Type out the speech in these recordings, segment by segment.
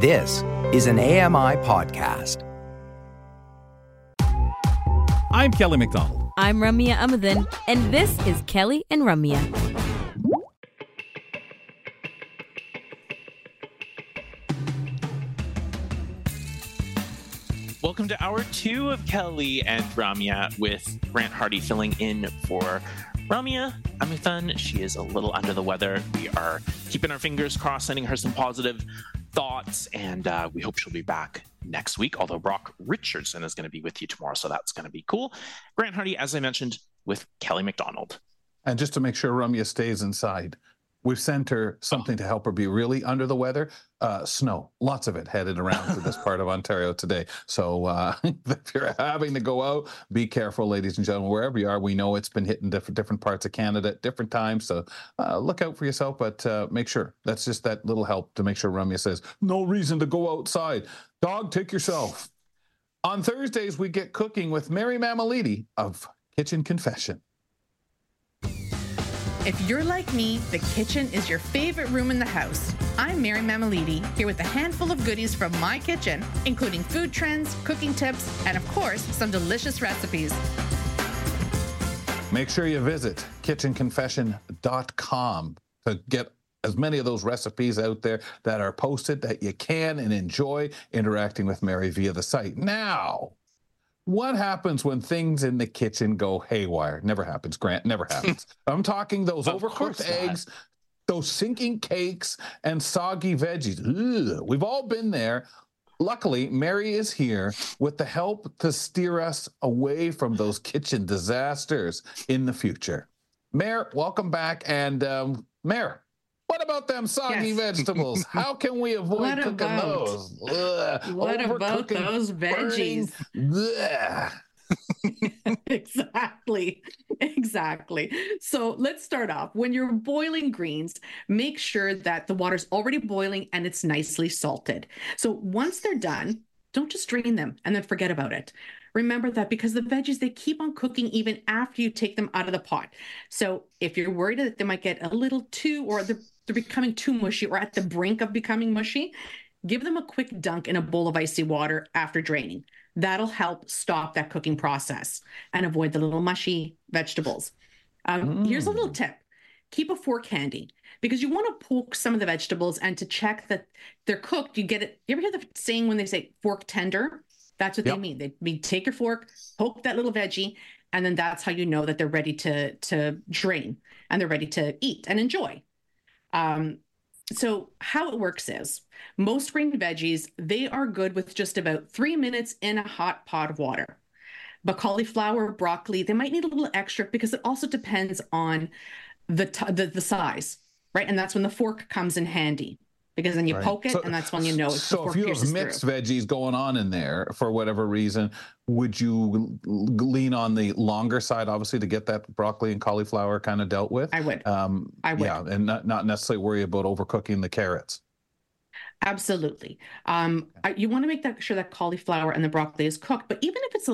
This is an AMI podcast. I'm Kelly McDonald. I'm Ramya Amuthan, and this is Kelly and Ramya. Welcome to Hour 2 of Kelly and Ramya with Grant Hardy filling in for Ramya Amuthan. She is a little under the weather. We are keeping our fingers crossed, sending her some positive thoughts, and we hope she'll be back next week, although Brock Richardson is going to be with you tomorrow, so that's going to be cool. Grant Hardy, as I mentioned, with Kelly McDonald. And just to make sure Ramya stays inside, we've sent her something to help her be really under the weather. Snow, lots of it headed around to this part of Ontario today. So if you're having to go out, be careful, ladies and gentlemen, wherever you are. We know it's been hitting different parts of Canada at different times. So look out for yourself, but make sure. That's just that little help to make sure Ramya says, no reason to go outside. Dog, tick yourself. On Thursdays, we get cooking with Mary Mammoliti of Kitchen Confessions. If you're like me, the kitchen is your favorite room in the house. I'm Mary Mammoliti, here with a handful of goodies from my kitchen, including food trends, cooking tips, and of course, some delicious recipes. Make sure you visit kitchenconfession.com to get as many of those recipes out there that are posted that you can and enjoy interacting with Mary via the site. Now, what happens when things in the kitchen go haywire? Never happens, Grant. Never happens. I'm talking those overcooked eggs, those sinking cakes, and soggy veggies. Ugh, we've all been there. Luckily, Mary is here with the help to steer us away from those kitchen disasters in the future. Mary, welcome back. And Mary, what about them soggy vegetables? How can we avoid those? Ugh. What about those veggies? Exactly. So let's start off. When you're boiling greens, make sure that the water's already boiling and it's nicely salted. So once they're done, don't just drain them and then forget about it. Remember that because the veggies, they keep on cooking even after you take them out of the pot. So if you're worried that they might get a little too, or they're becoming too mushy or at the brink of becoming mushy, give them a quick dunk in a bowl of icy water after draining. That'll help stop that cooking process and avoid the little mushy vegetables. Here's a little tip. Keep a fork handy because you want to poke some of the vegetables and to check that they're cooked. You get it. You ever hear the saying when they say fork tender? That's what they mean. They mean take your fork, poke that little veggie, and then that's how you know that they're ready to drain and they're ready to eat and enjoy. So how it works is most green veggies, they are good with just about 3 minutes in a hot pot of water. But cauliflower, broccoli, they might need a little extra because it also depends on the size, right? And that's when the fork comes in handy. Because then you poke it, and that's when you know. So if you have mixed veggies going on in there for whatever reason, would you lean on the longer side, obviously, to get that broccoli and cauliflower kind of dealt with? I would. I would. Yeah, and not necessarily worry about overcooking the carrots. Absolutely. You want to make sure that cauliflower and the broccoli is cooked, but even if it's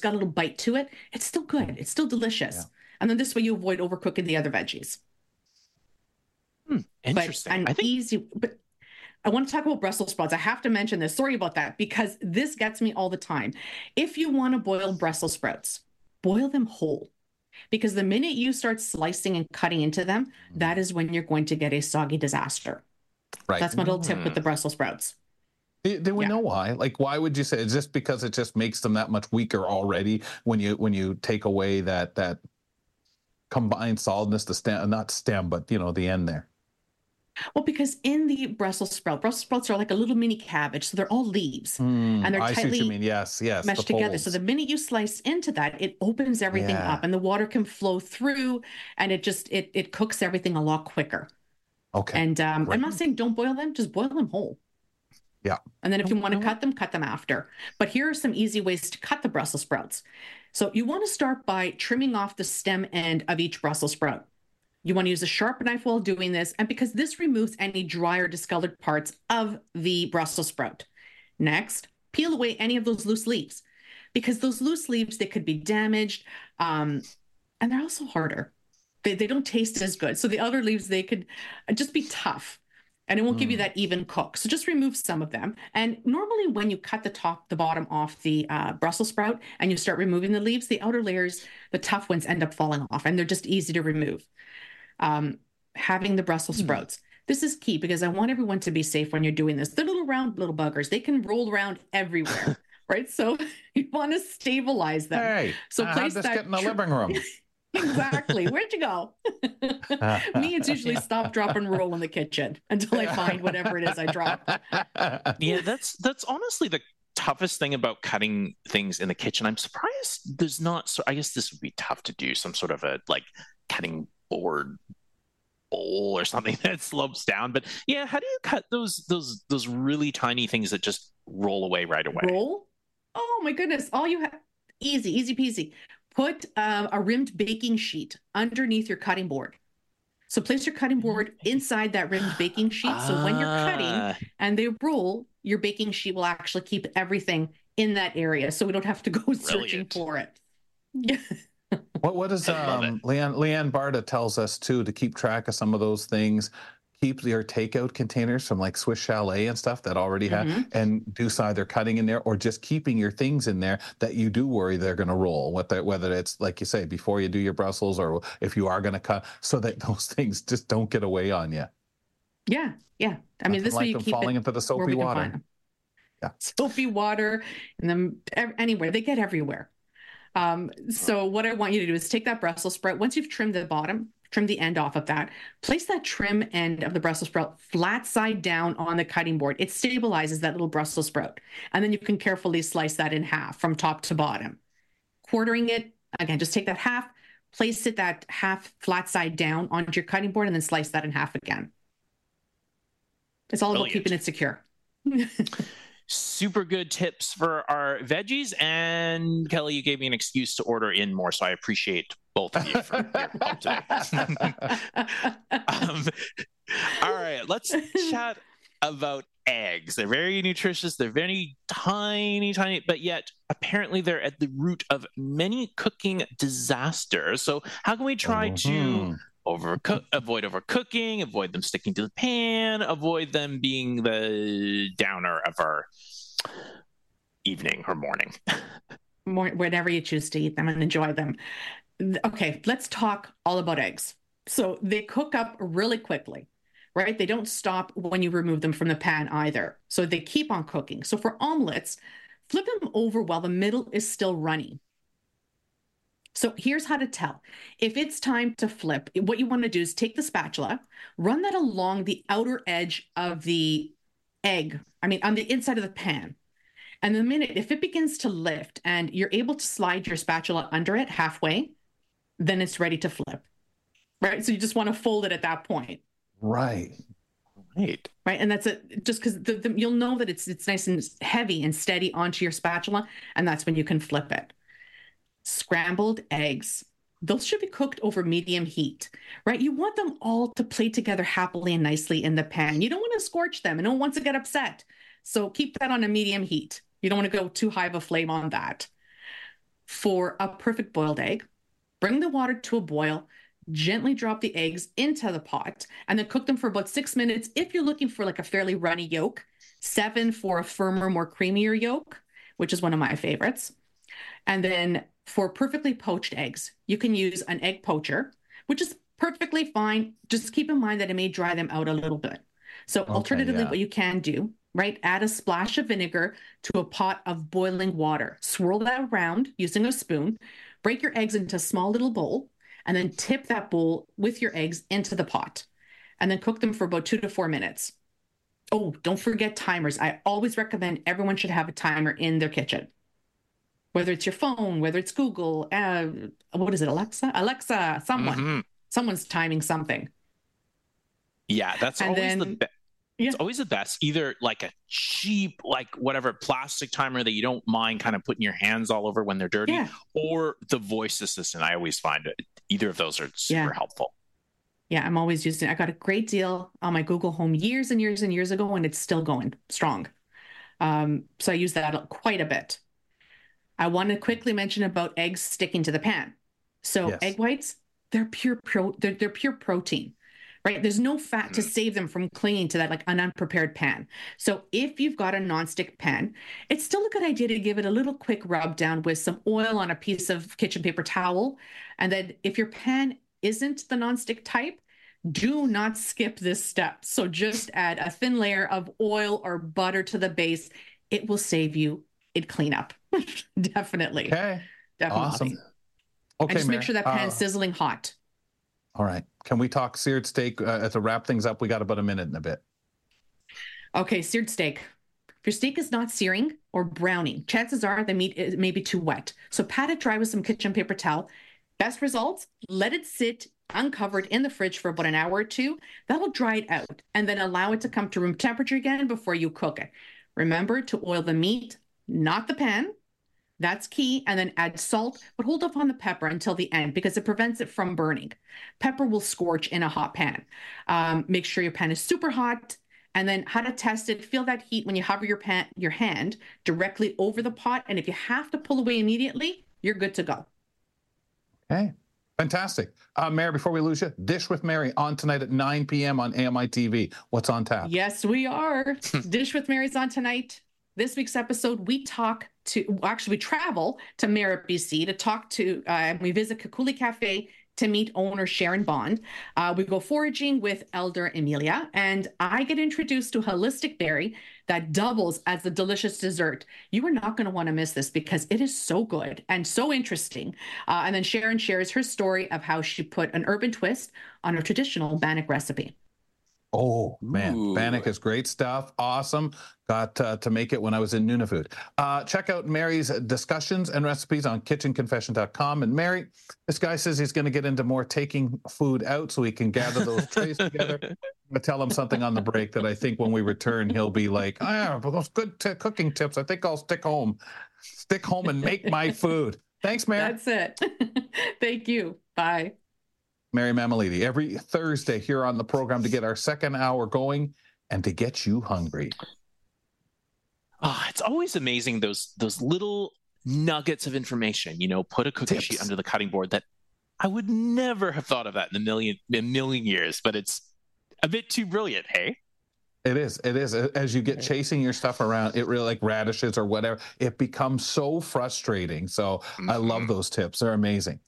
got a little bite to it, it's still good. It's still delicious. Yeah. And then this way you avoid overcooking the other veggies. Interesting. But I want to talk about Brussels sprouts. I have to mention this. Sorry about that, because this gets me all the time. If you want to boil Brussels sprouts, boil them whole, because the minute you start slicing and cutting into them, that is when you're going to get a soggy disaster. Right. That's my little tip with the Brussels sprouts. Do we know why? Like, why would you say it's just because it just makes them that much weaker already when you take away that combined solidness, the end there? Well, because in the Brussels sprouts are like a little mini cabbage, so they're all leaves and they're tightly meshed together. So the minute you slice into that, it opens everything up, and the water can flow through, and it cooks everything a lot quicker. Okay. And I'm not saying don't boil them; just boil them whole. Yeah. And then if you want to cut them after. But here are some easy ways to cut the Brussels sprouts. So you want to start by trimming off the stem end of each Brussels sprout. You want to use a sharp knife while doing this, and because this removes any dry or discolored parts of the Brussels sprout. Next, peel away any of those loose leaves, because those loose leaves, they could be damaged, and they're also harder. They don't taste as good. So the other leaves, they could just be tough. and it won't give you that even cook. So just remove some of them. And normally when you cut the bottom off the Brussels sprout and you start removing the leaves, the outer layers, the tough ones end up falling off and they're just easy to remove. Having the Brussels sprouts. This is key because I want everyone to be safe when you're doing this. They're little round little buggers. They can roll around everywhere, right? So you want to stabilize them. Hey, so place that in the living room. Exactly. Where'd you go? Me, it's usually stop, drop, and roll in the kitchen until I find whatever it is I drop. Yeah, that's honestly the toughest thing about cutting things in the kitchen. I'm surprised there's not. So I guess this would be tough to do some sort of a like cutting board bowl or something that slopes down. But yeah, how do you cut those really tiny things that just roll away right away? Roll? Oh my goodness! All you have, easy peasy. Put a rimmed baking sheet underneath your cutting board. So place your cutting board inside that rimmed baking sheet. So when you're cutting and they roll, your baking sheet will actually keep everything in that area. So we don't have to go searching for it. Yeah. What is Leanne Barta tells us too, to keep track of some of those things. Keep your takeout containers from like Swiss Chalet and stuff that already have, and do either cutting in there or just keeping your things in there that you do worry they're going to roll, whether it's, like you say, before you do your Brussels or if you are going to cut, so that those things just don't get away on you. Yeah, yeah. I mean, nothing this like way you keep falling into the soapy water. Yeah, soapy water, and then anywhere. They get everywhere. So what I want you to do is take that Brussels sprout. Once you've trimmed the bottom, trim the end off of that, place that trim end of the Brussels sprout flat side down on the cutting board. It stabilizes that little Brussels sprout. And then you can carefully slice that in half from top to bottom. Quartering it, again, just take that half, place it that half flat side down onto your cutting board, and then slice that in half again. It's all about keeping it secure. Super good tips for our veggies. And Kelly, you gave me an excuse to order in more, so I appreciate both of you for your help today. All right, let's chat about eggs. They're very nutritious. They're very tiny, but yet apparently they're at the root of many cooking disasters. So how can we try to avoid overcooking, avoid them sticking to the pan, avoid them being the downer of our evening or morning? Whenever you choose to eat them and enjoy them. Okay, let's talk all about eggs. So they cook up really quickly, right? They don't stop when you remove them from the pan either. So they keep on cooking. So for omelets, flip them over while the middle is still runny. So here's how to tell. If it's time to flip, what you want to do is take the spatula, run that along the outer edge of the egg, on the inside of the pan. And the minute, if it begins to lift and you're able to slide your spatula under it halfway, then it's ready to flip, right? So you just want to fold it at that point. Right. And that's it, just because you'll know that it's nice and heavy and steady onto your spatula, and that's when you can flip it. Scrambled eggs. Those should be cooked over medium heat, right? You want them all to play together happily and nicely in the pan. You don't want to scorch them, and no one wants to get upset. So keep that on a medium heat. You don't want to go too high of a flame on that. For a perfect boiled egg, bring the water to a boil, gently drop the eggs into the pot, and then cook them for about 6 minutes. If you're looking for like a fairly runny yolk, 7 for a firmer, more creamier yolk, which is one of my favorites. And then for perfectly poached eggs, you can use an egg poacher, which is perfectly fine. Just keep in mind that it may dry them out a little bit. So alternatively, what you can do, right? Add a splash of vinegar to a pot of boiling water. Swirl that around using a spoon. Break your eggs into a small little bowl, and then tip that bowl with your eggs into the pot, and then cook them for about 2 to 4 minutes. Oh, don't forget timers. I always recommend everyone should have a timer in their kitchen, whether it's your phone, whether it's Google, Alexa, someone's timing something. Yeah, that's it's always the best. Either like a cheap, like whatever plastic timer that you don't mind kind of putting your hands all over when they're dirty, or the voice assistant. I always find it, either of those are super helpful. Yeah, I'm always using it. I got a great deal on my Google Home years and years and years ago, and it's still going strong. So I use that quite a bit. I want to quickly mention about eggs sticking to the pan. So egg whites, they're pure protein. right? There's no fat to save them from clinging to that, like an unprepared pan. So if you've got a nonstick pan, it's still a good idea to give it a little quick rub down with some oil on a piece of kitchen paper towel. And then if your pan isn't the nonstick type, do not skip this step. So just add a thin layer of oil or butter to the base. It will save you in cleanup. Definitely. Okay. Definitely. Awesome. Okay, and just Mary, make sure that pan's sizzling hot. All right. Can we talk seared steak to wrap things up? We got about a minute and a bit. Okay, seared steak. If your steak is not searing or browning, chances are the meat may be too wet. So pat it dry with some kitchen paper towel. Best results, let it sit uncovered in the fridge for about an hour or two. That will dry it out, and then allow it to come to room temperature again before you cook it. Remember to oil the meat, not the pan. That's key. And then add salt, but hold off on the pepper until the end because it prevents it from burning. Pepper will scorch in a hot pan. Make sure your pan is super hot. And then how to test it, feel that heat when you hover your hand directly over the pot. And if you have to pull away immediately, you're good to go. Okay. Fantastic. Mary, before we lose you, Dish with Mary on tonight at 9 p.m. on AMI-tv. What's on tap? Yes, we are. Dish with Mary's on tonight. This week's episode, we travel to Merritt, BC to talk to, and we visit Kikuli Cafe to meet owner Sharon Bond. We go foraging with Elder Amelia, and I get introduced to holistic berry that doubles as a delicious dessert. You are not going to want to miss this because it is so good and so interesting. And then Sharon shares her story of how she put an urban twist on a traditional Bannock recipe. Oh, man. Ooh. Bannock is great stuff. Awesome. Got to make it when I was in NunaFood. Check out Mary's discussions and recipes on kitchenconfession.com. And Mary, this guy says he's going to get into more taking food out so he can gather those trays together. I'm going to tell him something on the break that I think when we return, he'll be like, but those good cooking tips. I think I'll stick home and make my food. Thanks, Mary. That's it. Thank you. Bye. Mary Mammoliti, every Thursday here on the program to get our second hour going and to get you hungry. It's always amazing, those little nuggets of information, put a cooking sheet under the cutting board that I would never have thought of that in a million years, but it's a bit too brilliant, hey? It is. As you get chasing your stuff around, it really, like radishes or whatever, it becomes so frustrating. So I love those tips. They're amazing.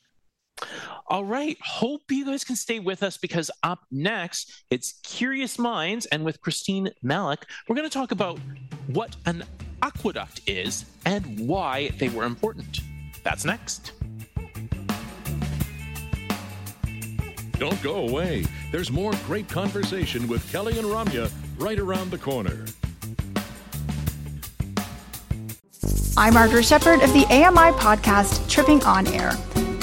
All right. Hope you guys can stay with us because up next, it's Curious Minds. And with Christine Malik, we're going to talk about what an aqueduct is and why they were important. That's next. Don't go away. There's more great conversation with Kelly and Ramya right around the corner. I'm Arthur Shepherd of the AMI podcast, Tripping On Air.